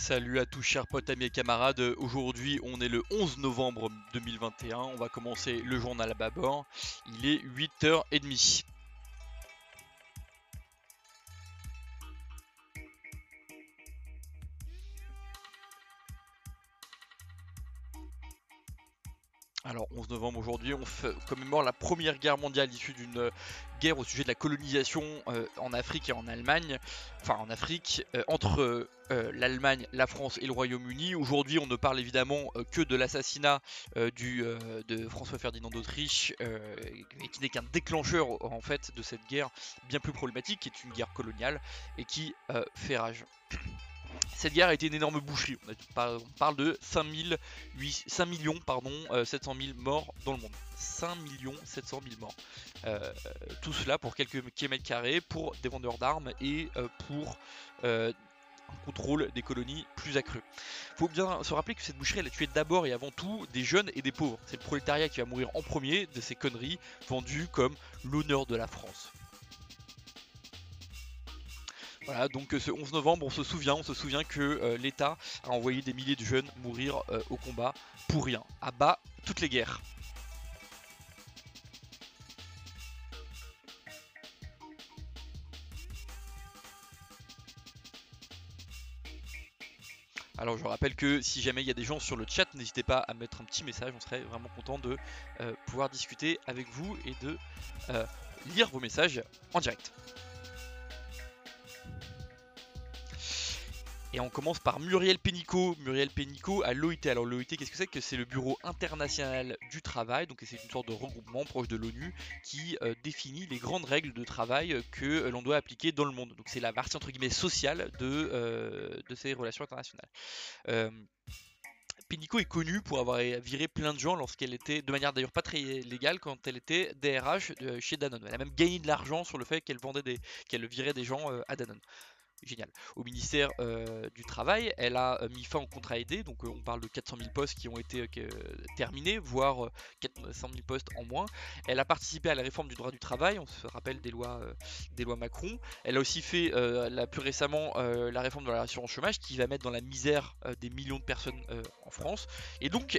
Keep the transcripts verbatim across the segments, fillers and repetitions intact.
Salut à tous chers potes, amis et camarades, aujourd'hui on est le onze novembre deux mille vingt et un, on va commencer le journal à Babord, il est huit heures trente. Alors onze novembre aujourd'hui, on commémore la première guerre mondiale issue d'une guerre au sujet de la colonisation euh, en Afrique et en Allemagne, enfin en Afrique, euh, entre euh, l'Allemagne, la France et le Royaume-Uni. Aujourd'hui on ne parle évidemment euh, que de l'assassinat euh, du euh, de François Ferdinand d'Autriche, euh, qui n'est qu'un déclencheur en fait de cette guerre bien plus problématique, qui est une guerre coloniale et qui euh, fait rage. Cette guerre a été une énorme boucherie, on parle de cinq millions sept cent mille morts dans le monde. cinq millions sept cent mille morts. Euh, tout cela pour quelques kilomètres carrés, pour des vendeurs d'armes et euh, pour euh, un contrôle des colonies plus accru. Il faut bien se rappeler que cette boucherie elle a tué d'abord et avant tout des jeunes et des pauvres. C'est le prolétariat qui va mourir en premier de ces conneries vendues comme l'honneur de la France. Voilà, donc ce onze novembre, on se souvient, on se souvient que euh, l'État a envoyé des milliers de jeunes mourir euh, au combat pour rien. À bas toutes les guerres. Alors je rappelle que si jamais il y a des gens sur le chat, n'hésitez pas à mettre un petit message, on serait vraiment content de euh, pouvoir discuter avec vous et de euh, lire vos messages en direct. Et on commence par Muriel Pénicaud, Muriel Pénicaud à l'O I T. Alors l'O I T, qu'est-ce que c'est que c'est le Bureau international du travail, donc c'est une sorte de regroupement proche de l'ONU qui euh, définit les grandes règles de travail que euh, l'on doit appliquer dans le monde. Donc c'est la partie entre guillemets sociale de, euh, de ces relations internationales. Euh, Pénicaud est connue pour avoir viré plein de gens lorsqu'elle était, de manière d'ailleurs pas très légale, quand elle était D R H de, chez Danone. Elle a même gagné de l'argent sur le fait qu'elle vendait des, qu'elle virait des gens euh, à Danone. Génial. Au ministère euh, du Travail, elle a mis fin au contrat aidé, donc euh, on parle de quatre cent mille postes qui ont été euh, terminés, voire euh, quatre cent mille postes en moins. Elle a participé à la réforme du droit du travail, on se rappelle des lois, euh, des lois Macron. Elle a aussi fait, euh, là, plus récemment, euh, la réforme de l'assurance chômage qui va mettre dans la misère euh, des millions de personnes euh, en France. Et donc,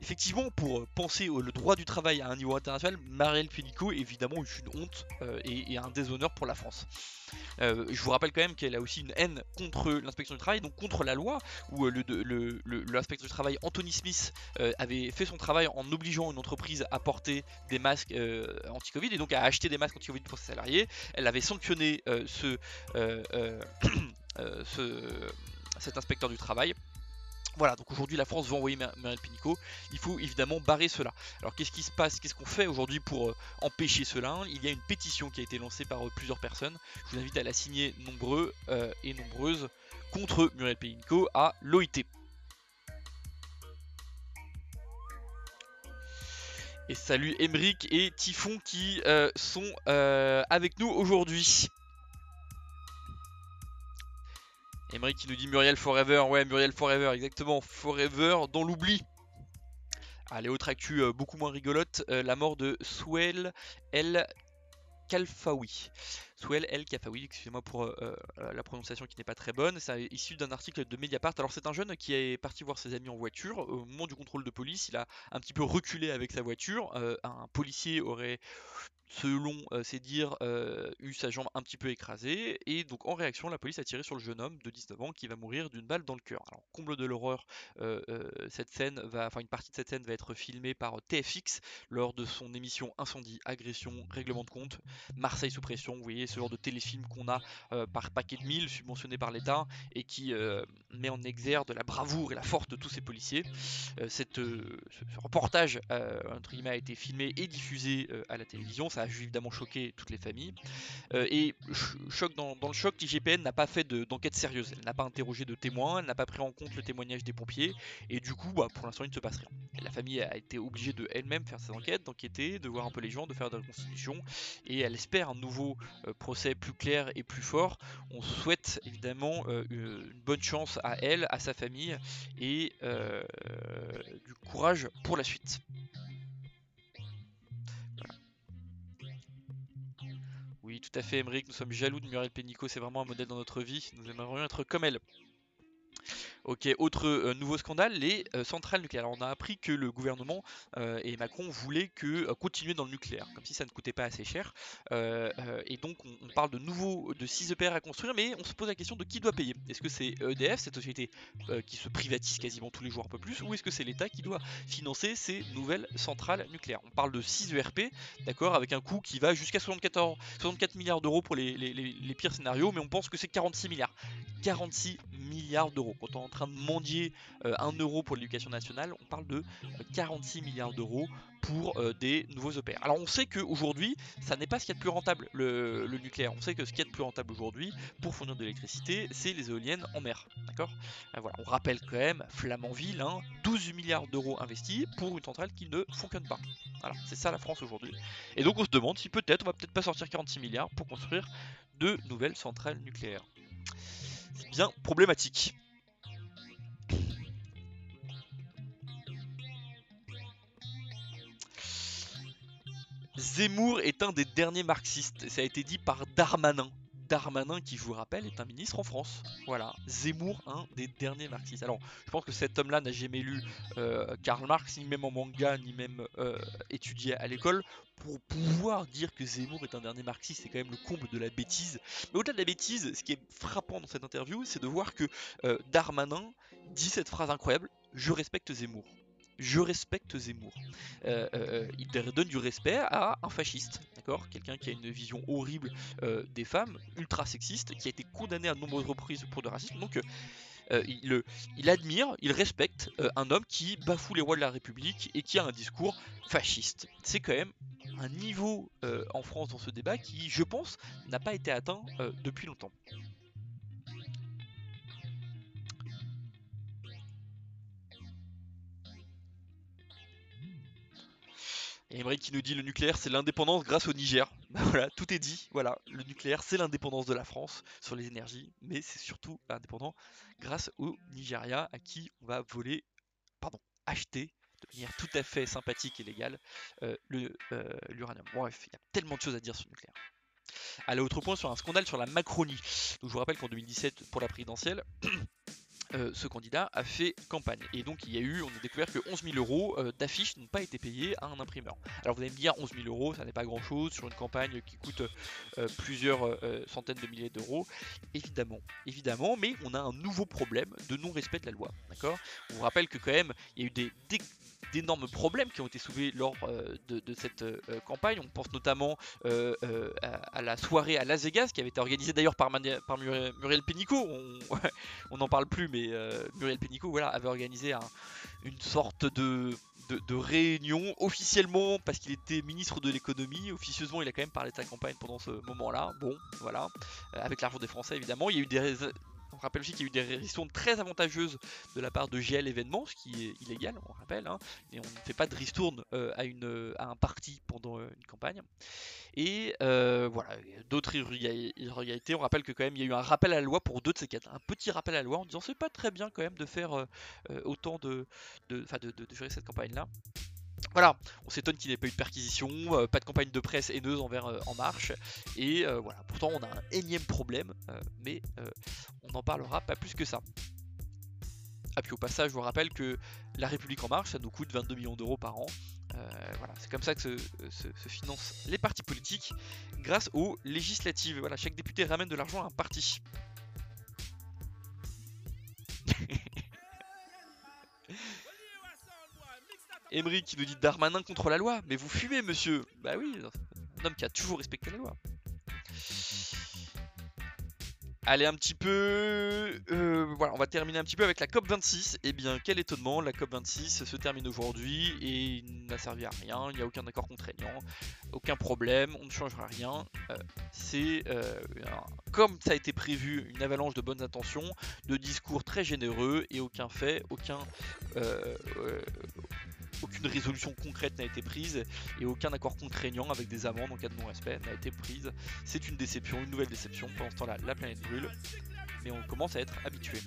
effectivement, pour penser au, le droit du travail à un niveau international, Muriel Pénicaud, évidemment, est une honte euh, et, et un déshonneur pour la France. Euh, je vous rappelle quand même qu'elle a aussi une haine contre l'inspection du travail, donc contre la loi, où l'inspecteur le, le, le, du travail Anthony Smith euh, avait fait son travail en obligeant une entreprise à porter des masques euh, anti-Covid et donc à acheter des masques anti-Covid pour ses salariés. Elle avait sanctionné euh, ce, euh, euh, ce, cet inspecteur du travail. Voilà, donc aujourd'hui la France va envoyer Muriel Pénicaud, il faut évidemment barrer cela. Alors qu'est-ce qui se passe, qu'est-ce qu'on fait aujourd'hui pour euh, empêcher cela? Il y a une pétition qui a été lancée par euh, plusieurs personnes, je vous invite à la signer nombreux euh, et nombreuses contre Muriel Pénicaud à l'O I T. Et salut Aymeric et Typhon qui euh, sont euh, avec nous aujourd'hui. Aymeric qui nous dit Muriel Forever, ouais Muriel Forever, exactement, Forever dans l'oubli. Allez, autre actu euh, beaucoup moins rigolote, euh, la mort de Souheil El Khalfaoui. Souheil El Khalfaoui, excusez-moi pour euh, la prononciation qui n'est pas très bonne, c'est issu d'un article de Mediapart. Alors c'est un jeune qui est parti voir ses amis en voiture, au moment du contrôle de police, il a un petit peu reculé avec sa voiture, euh, un policier aurait... selon euh, ses dires, euh, eu sa jambe un petit peu écrasée. Et donc en réaction, la police a tiré sur le jeune homme de dix-neuf ans qui va mourir d'une balle dans le cœur. Alors comble de l'horreur, euh, euh, cette scène va, enfin une partie de cette scène va être filmée par T F X lors de son émission Incendie, Agression, Règlement de comptes, Marseille sous pression. Vous voyez ce genre de téléfilm qu'on a euh, par paquet de mille, subventionné par l'État et qui euh, met en exergue la bravoure et la force de tous ces policiers. Euh, cette, euh, ce reportage euh, entre guillemets, a été filmé et diffusé euh, à la télévision. Ça a évidemment choqué toutes les familles. Euh, et ch choc dans, dans le choc, l'I G P N n'a pas fait d'enquête de, sérieuse. Elle n'a pas interrogé de témoins, elle n'a pas pris en compte le témoignage des pompiers. Et du coup, bah, pour l'instant, il ne se passe rien. La famille a été obligée de elle-même faire ses enquêtes, d'enquêter, de voir un peu les gens, de faire des reconstitutions. Et elle espère un nouveau euh, procès plus clair et plus fort. On souhaite évidemment euh, une bonne chance à elle, à sa famille et euh, du courage pour la suite. Oui, tout à fait, Aymeric, nous sommes jaloux de Muriel Pénicaud, c'est vraiment un modèle dans notre vie, nous aimerions être comme elle. Ok, autre euh, nouveau scandale, les euh, centrales nucléaires. Alors, on a appris que le gouvernement euh, et Macron voulaient que, euh, continuer dans le nucléaire, comme si ça ne coûtait pas assez cher. Euh, euh, et donc on, on parle de nouveau de six E P R à construire, mais on se pose la question de qui doit payer. Est-ce que c'est E D F, cette société euh, qui se privatise quasiment tous les jours un peu plus, ou est-ce que c'est l'État qui doit financer ces nouvelles centrales nucléaires? On parle de six E R P, d'accord, avec un coût qui va jusqu'à soixante-quatorze, soixante-quatre milliards d'euros pour les, les, les, les pires scénarios, mais on pense que c'est quarante-six milliards. quarante-six milliards d'euros. Quand on est en train de mendier euh, un euro pour l'éducation nationale, on parle de euh, quarante-six milliards d'euros pour euh, des nouveaux E P R. Alors on sait qu'aujourd'hui, ça n'est pas ce qu'il y a de plus rentable, le, le nucléaire. On sait que ce qu'il y a de plus rentable aujourd'hui, pour fournir de l'électricité, c'est les éoliennes en mer. D'accord ? euh, voilà. On rappelle quand même, Flamanville, hein, douze milliards d'euros investis pour une centrale qui ne fonctionne pas. Voilà, c'est ça la France aujourd'hui. Et donc on se demande si peut-être, on va peut-être pas sortir quarante-six milliards pour construire de nouvelles centrales nucléaires. C'est bien problématique. Zemmour est un des derniers marxistes, ça a été dit par Darmanin. Darmanin, qui je vous rappelle, est un ministre en France. Voilà, Zemmour, un des derniers marxistes. Alors, je pense que cet homme-là n'a jamais lu euh, Karl Marx, ni même en manga, ni même euh, étudié à l'école. Pour pouvoir dire que Zemmour est un dernier marxiste, c'est quand même le comble de la bêtise. Mais au-delà de la bêtise, ce qui est frappant dans cette interview, c'est de voir que euh, Darmanin dit cette phrase incroyable, « Je respecte Zemmour ». Je respecte Zemmour. Euh, euh, il donne du respect à un fasciste, d'accord, quelqu'un qui a une vision horrible euh, des femmes, ultra sexiste, qui a été condamné à de nombreuses reprises pour de racisme. Donc, euh, il, il admire, il respecte euh, un homme qui bafoue les rois de la République et qui a un discours fasciste. C'est quand même un niveau euh, en France dans ce débat qui, je pense, n'a pas été atteint euh, depuis longtemps. Et Aymeric qui nous dit le nucléaire c'est l'indépendance grâce au Niger. Ben voilà, tout est dit, voilà, le nucléaire c'est l'indépendance de la France sur les énergies, mais c'est surtout indépendant grâce au Nigeria à qui on va voler, pardon, acheter de manière tout à fait sympathique et légale euh, le, euh, l'uranium. Bon, bref, il y a tellement de choses à dire sur le nucléaire. Allez, autre point sur un scandale sur la Macronie. Donc, je vous rappelle qu'en deux mille dix-sept pour la présidentielle... Euh, ce candidat a fait campagne. Et donc il y a eu, on a découvert que onze mille euros euh, d'affiches n'ont pas été payés à un imprimeur. Alors vous allez me dire onze mille euros, ça n'est pas grand chose sur une campagne qui coûte euh, plusieurs euh, centaines de milliers d'euros. Évidemment, évidemment, mais on a un nouveau problème de non-respect de la loi. D'accord ? On vous rappelle que quand même, il y a eu des... des... d'énormes problèmes qui ont été soulevés lors euh, de, de cette euh, campagne. On pense notamment euh, euh, à, à la soirée à Las Vegas qui avait été organisée d'ailleurs par, Mania, par Muriel, Muriel Pénicaud. On n'en parle plus, mais euh, Muriel Pénicaud, voilà, avait organisé un, une sorte de, de, de réunion officiellement parce qu'il était ministre de l'économie. Officieusement, il a quand même parlé de sa campagne pendant ce moment-là. Bon, voilà, euh, avec l'argent des Français évidemment. Il y a eu des rais- On rappelle aussi qu'il y a eu des restrictions très avantageuses de la part de G L événements, ce qui est illégal, on rappelle, hein, et on ne fait pas de ristourne euh, à, une, à un parti pendant euh, une campagne. Et euh, voilà, d'autres irrégularités, on rappelle que quand même il y a eu un rappel à la loi pour deux de ces quatre, un petit rappel à la loi en disant c'est pas très bien quand même de faire euh, autant de, de, de, de, de gérer cette campagne-là. Voilà, on s'étonne qu'il n'y ait pas eu de perquisition, euh, pas de campagne de presse haineuse envers euh, En Marche, et euh, voilà, pourtant on a un énième problème, euh, mais euh, on n'en parlera pas plus que ça. Ah puis au passage, je vous rappelle que La République En Marche, ça nous coûte vingt-deux millions d'euros par an. Euh, voilà, c'est comme ça que se, se, se financent les partis politiques, grâce aux législatives. Voilà, chaque député ramène de l'argent à un parti. Aymeric qui nous dit Darmanin contre la loi, mais vous fumez monsieur. Bah oui, un homme qui a toujours respecté la loi. Allez un petit peu, euh, voilà, on va terminer un petit peu avec la COP vingt-six. Eh bien quel étonnement, la COP vingt-six se termine aujourd'hui et n'a servi à rien, il n'y a aucun accord contraignant, aucun problème, on ne changera rien. Euh, c'est, euh, comme ça a été prévu, une avalanche de bonnes intentions, de discours très généreux et aucun fait, aucun... Euh, euh, Aucune résolution concrète n'a été prise et aucun accord contraignant avec des amendes en cas de non-respect n'a été prise. C'est une déception, une nouvelle déception. Pendant ce temps-là, la planète brûle, mais on commence à être habitué.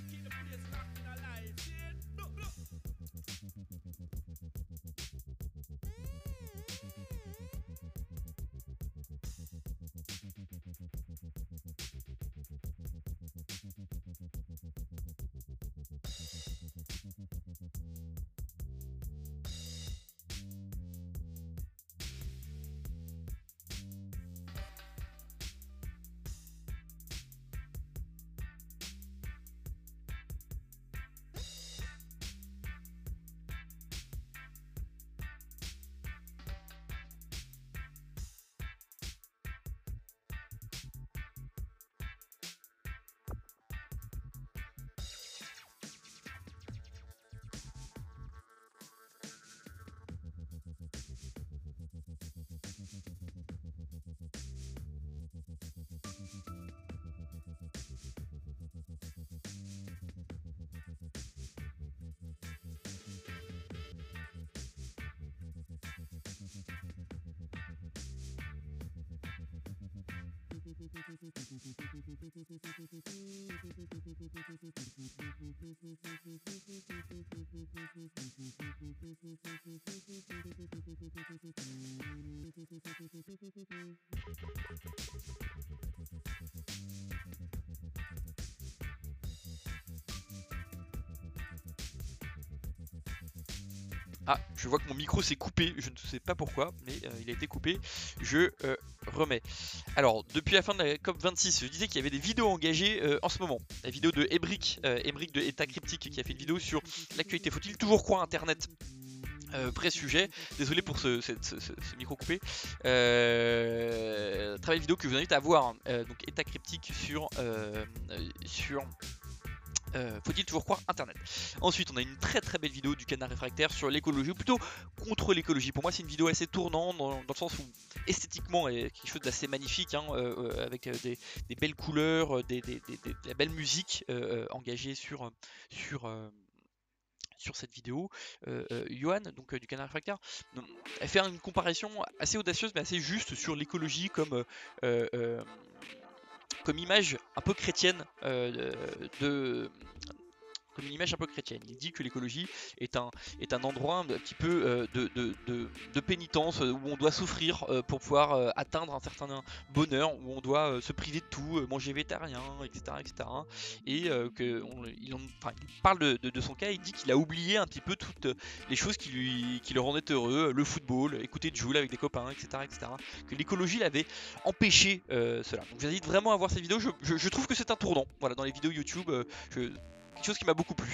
Ah, je vois que mon micro s'est coupé, je ne sais pas pourquoi, mais euh, il a été coupé, je euh, remets. Alors, depuis la fin de la COP vingt-six, je disais qu'il y avait des vidéos engagées euh, en ce moment. La vidéo de Ebrick, euh, Ebrick de Etat Cryptique, qui a fait une vidéo sur l'actualité. Faut-il toujours croire Internet ? Euh, pré-sujet, désolé pour ce, ce, ce, ce micro coupé, euh, travail vidéo que je vous invite à voir, euh, donc Etat Cryptique sur... Euh, sur Euh, faut-il toujours croire Internet. Ensuite, on a une très très belle vidéo du Canard Réfractaire sur l'écologie, ou plutôt contre l'écologie. Pour moi, c'est une vidéo assez tournante, dans, dans le sens où esthétiquement, il y a quelque chose d'assez magnifique, hein, euh, avec des, des belles couleurs, des, des, des, des, de la belle musique euh, engagée sur... sur euh, sur cette vidéo, euh, euh, Johan, donc euh, du Canard Réfractaire, elle fait une comparaison assez audacieuse mais assez juste sur l'écologie comme euh, euh, comme image un peu chrétienne euh, de comme une image un peu chrétienne. Il dit que l'écologie est un, est un endroit un petit peu euh, de, de, de, de pénitence, où on doit souffrir euh, pour pouvoir euh, atteindre un certain bonheur, où on doit euh, se priver de tout, euh, manger végétarien, et cetera et cetera. Et euh, que on, il, on, enfin, il parle de, de, de son cas, il dit qu'il a oublié un petit peu toutes les choses qui, lui, qui le rendaient heureux, le football, écouter Jules avec des copains, et cetera et cetera. Que l'écologie l'avait empêché euh, cela. Donc j'invite vraiment à voir cette vidéo, je, je, je trouve que c'est un tournant. Voilà, dans les vidéos YouTube, euh, je... quelque chose qui m'a beaucoup plu.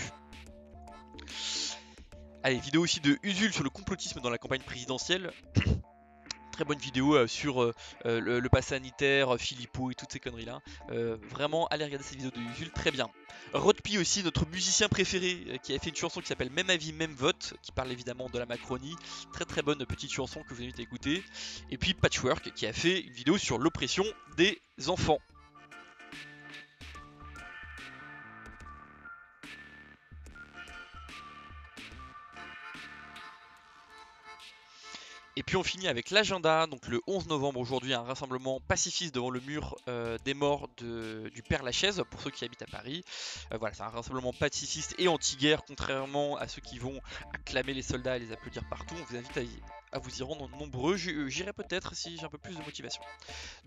Allez, vidéo aussi de Usul sur le complotisme dans la campagne présidentielle. Très bonne vidéo euh, sur euh, le, le pass sanitaire, Philippot et toutes ces conneries là. Euh, vraiment, allez regarder cette vidéo de Usul, très bien. Rodpi aussi, notre musicien préféré, euh, qui a fait une chanson qui s'appelle Même avis, même vote, qui parle évidemment de la Macronie. Très très bonne petite chanson que je vous invite à écouter. Et puis Patchwork, qui a fait une vidéo sur l'oppression des enfants. Et puis on finit avec l'agenda, donc le onze novembre aujourd'hui, un rassemblement pacifiste devant le mur euh, des morts de, du Père Lachaise, pour ceux qui habitent à Paris. Euh, voilà, c'est un rassemblement pacifiste et anti-guerre, contrairement à ceux qui vont acclamer les soldats et les applaudir partout. On vous invite à y à vous y rendre nombreux, j'irai peut-être si j'ai un peu plus de motivation.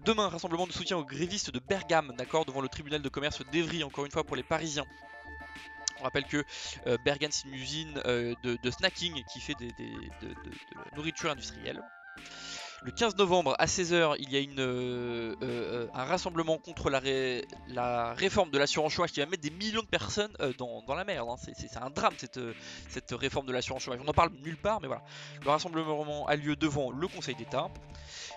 Demain, rassemblement de soutien aux grévistes de Bergame, d'accord, devant le tribunal de commerce d'Evry, encore une fois pour les Parisiens. On rappelle que euh, Bergame, c'est une usine euh, de, de snacking qui fait des, des, de, de, de la nourriture industrielle. Le quinze novembre à seize heures, il y a une, euh, euh, un rassemblement contre la, ré, la réforme de l'assurance chômage qui va mettre des millions de personnes euh, dans, dans la merde. Hein. C'est un drame cette, cette réforme de l'assurance chômage. On n'en parle nulle part, mais voilà. Le rassemblement a lieu devant le Conseil d'État.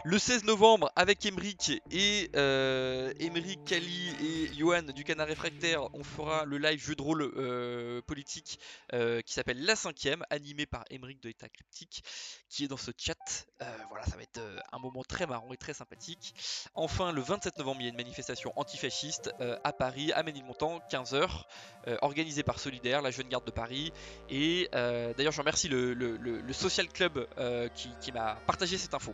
Le seize novembre, avec Aymeric et euh, Aymeric Kali et Johan du Canard Réfractaire, on fera le live jeu de rôle euh, politique euh, qui s'appelle La cinquième, animé par Aymeric de Etat Cryptique, qui est dans ce chat. Euh, voilà, ça va être euh, un moment très marrant et très sympathique. Enfin, le vingt-sept novembre, il y a une manifestation antifasciste euh, à Paris, à Ménilmontant, quinze heures, euh, organisée par Solidaire, la Jeune Garde de Paris. Et euh, d'ailleurs, je remercie le, le, le, le Social Club euh, qui, qui m'a partagé cette info.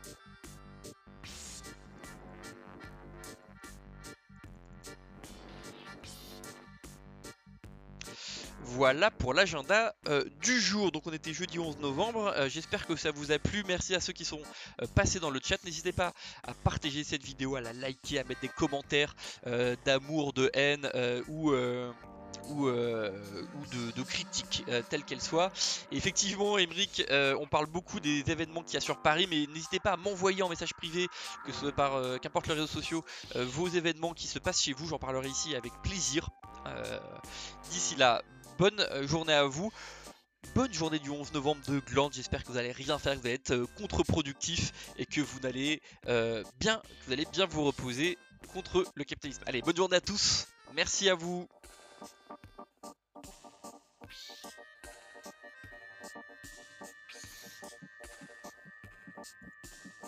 Voilà pour l'agenda euh, du jour. Donc on était jeudi onze novembre, euh, j'espère que ça vous a plu, merci à ceux qui sont euh, passés dans le chat, n'hésitez pas à partager cette vidéo, à la liker, à mettre des commentaires euh, d'amour, de haine euh, ou... Euh ou, euh, ou de, de critiques euh, telles qu'elles soient. Et effectivement, Aymeric, euh, on parle beaucoup des événements qu'il y a sur Paris, mais n'hésitez pas à m'envoyer en message privé, que ce soit par euh, qu'importe les réseaux sociaux, euh, vos événements qui se passent chez vous, j'en parlerai ici avec plaisir. Euh, d'ici là, bonne journée à vous. Bonne journée du onze novembre de glande, j'espère que vous n'allez rien faire, que vous allez être contre-productif et que vous allez, euh, bien, que vous allez bien vous reposer contre le capitalisme. Allez, bonne journée à tous, merci à vous.